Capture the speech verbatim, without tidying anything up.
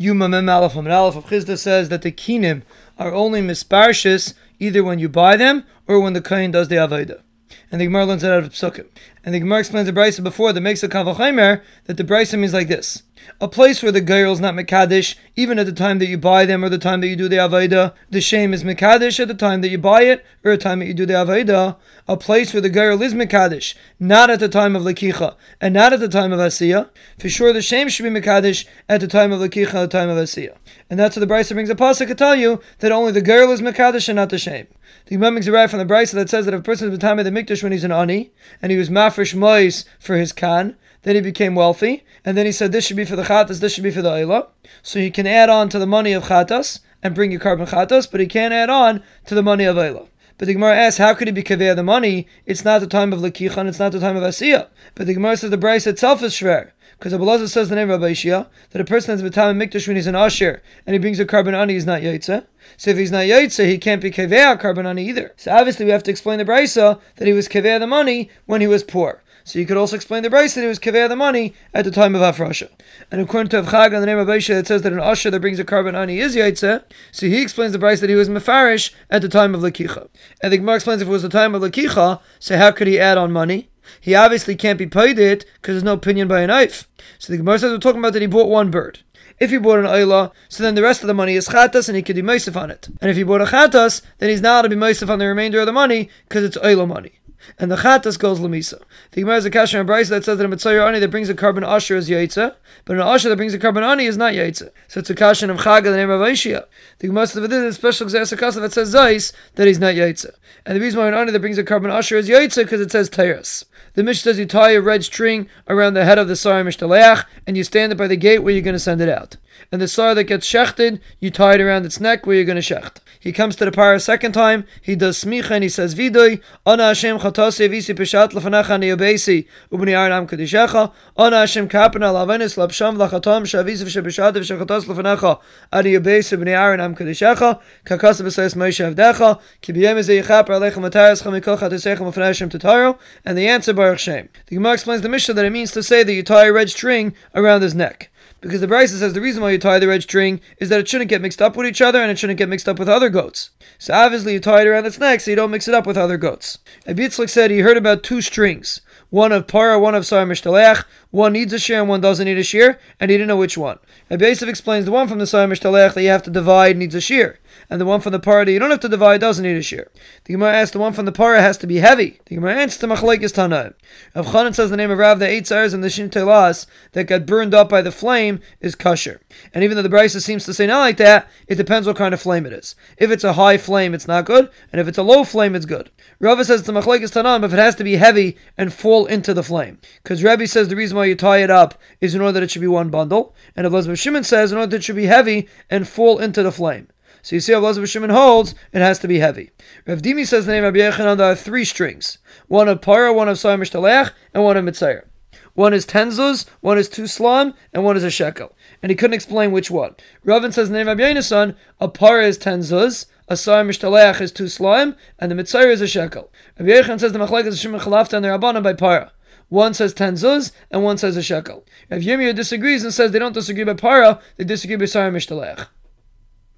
Yuma Mem Alafam Aleph of Chizda says that the kinim are only misparishes either when you buy them or when the kohen does the Avaidah. And the Gemara learns that out of Psukim. And the Gemara explains the Brayso before that makes a Kavachimer that the Brayso means like this. A place where the girl is not Makadish, even at the time that you buy them or the time that you do the Avaidah. The shame is Makadish at the time that you buy it or the time that you do the Avaidah. A place where the girl is Makadish, not at the time of Lakicha and not at the time of asiya. For sure the shame should be Makadish at the time of Lakicha and the time of asiya. And that's what the Brayso brings a pasuk to tell you that only the girl is Makadish and not the shame. The Gemara brings a raya from the Brayso that says that if a person is B'tamei the Mikdash when he's an Ani, and he was mafresh mois for his kan, then he became wealthy, and then he said this should be for the Chatas, this should be for the Ayla, so he can add on to the money of Chatas and bring you carbon Chatas, but he can't add on to the money of Ayla. But the Gemara asks, how could he be kevea the money? It's not the time of Lakicha, it's not the time of Asiya. But the Gemara says the Brayso itself is shver, because Abelazar says the name of Abaye that a person that's b'tam and Mikdash when he's an Asher and he brings a karbanani, he's not Yaitzah. So if he's not Yaitzah, he can't be kevea karbanani either. So obviously we have to explain the Brayso that he was kevea the money when he was poor. So you could also explain the Brayso that he was kevea the money at the time of Afrasha. And according to Avchag on the name of Abaye that says that an Asher that brings a karbanani is Yaitzah, so he explains the Brayso that he was mefarish at the time of Lakicha. And the Gemara explains if it was the time of Lakicha, so how could he add on money? He obviously can't be paid it because there's no pinion by a knife. So the Gemara says we're talking about that he bought one bird. If he bought an Ayla, so then the rest of the money is Chatas and he could be meisiv on it. And if he bought a Chatas, then he's not allowed to be meisiv on the remainder of the money because it's Ayla money. And the Chatas goes Lamisa. The Gemara is a Kashya and Brayso that says that a Mitzayer Ani that brings a carbon Asher is Yaitzah, but an Asher that brings a carbon Ani is not Yaitzah. So it's a Kashya and Chaga, the name of Aishiya. The Gemara says that a special Xerasakasa that says Zais, that he's not Yaitzah. And the reason why an Ani that brings a carbon Asher is Yaitzah because it says Tairas. The Mishnah says you tie a red string around the head of the Sar Mishtaleach and you stand it by the gate where you're going to send it out. And the Sar that gets shechted, you tie it around its neck where you're going to shecht. He comes to the pyre a second time, he does smicha and he says Vidoy, Ana Hashem Khatas Visi Peshat Lofanacha Ani Obeisi, Ubni Aaron Kudishacha, Ana Hashem Carbon Alavenis Lapsham Lachatam Shavis Shebishat Shachatas Lofanacha Ani Obeisi Ubni Aaron Kudishacha, Khakas Besais Meshav Dacha, Kibiyem Zeh Khapra Alechem Taras Khamikha Tasechem Fanashim Tataro, and the answer by Hashem. The Gemara explains the Mishnah that it means to say that you tie a red string around his neck. Because the Brayso says the reason why you tie the red string is that it shouldn't get mixed up with each other and it shouldn't get mixed up with other goats. So obviously you tie it around its neck so you don't mix it up with other goats. Abitzlik said he heard about two strings. One of para, one of sar mishtaleach. One needs a shear and one doesn't need a shear, and he didn't know which one. Abaye explains the one from the sar mishtaleach that you have to divide needs a shear, and the one from the para that you don't have to divide doesn't need a shear. The Gemara asks the one from the para has to be heavy. The Gemara answers to machlekes tanaim. Rav Chanan says the name of Rav the eight sars and the shintelas that got burned up by the flame is kosher. And even though the Brayso seems to say not like that, it depends what kind of flame it is. If it's a high flame, it's not good, and if it's a low flame, it's good. Rav says it's machlekes tanaim if it has to be heavy and fall into the flame, because Rebbe says the reason why you tie it up is in order that it should be one bundle, and Elazar Shimon says in order that it should be heavy and fall into the flame. So you see how Elazar Shimon holds it has to be heavy. Rav Dimi says the name of Yechanan there are three strings, one of Parah, one of Sar Mishtalech, and one of Mitzayer. One is ten zuz, one is two slam, and one is a shekel. And he couldn't explain which one. Ravin says the name of Abaye's son, a parah is ten zuz, a sar mishtaleach is two slam, and the mitzair is a shekel. Abaye says the machlek is a shimon chalafta and the rabbanon by parah. One says ten zuz, and one says a shekel. Rav Yirmiyah disagrees and says they don't disagree by parah, they disagree by sar mishtaleach.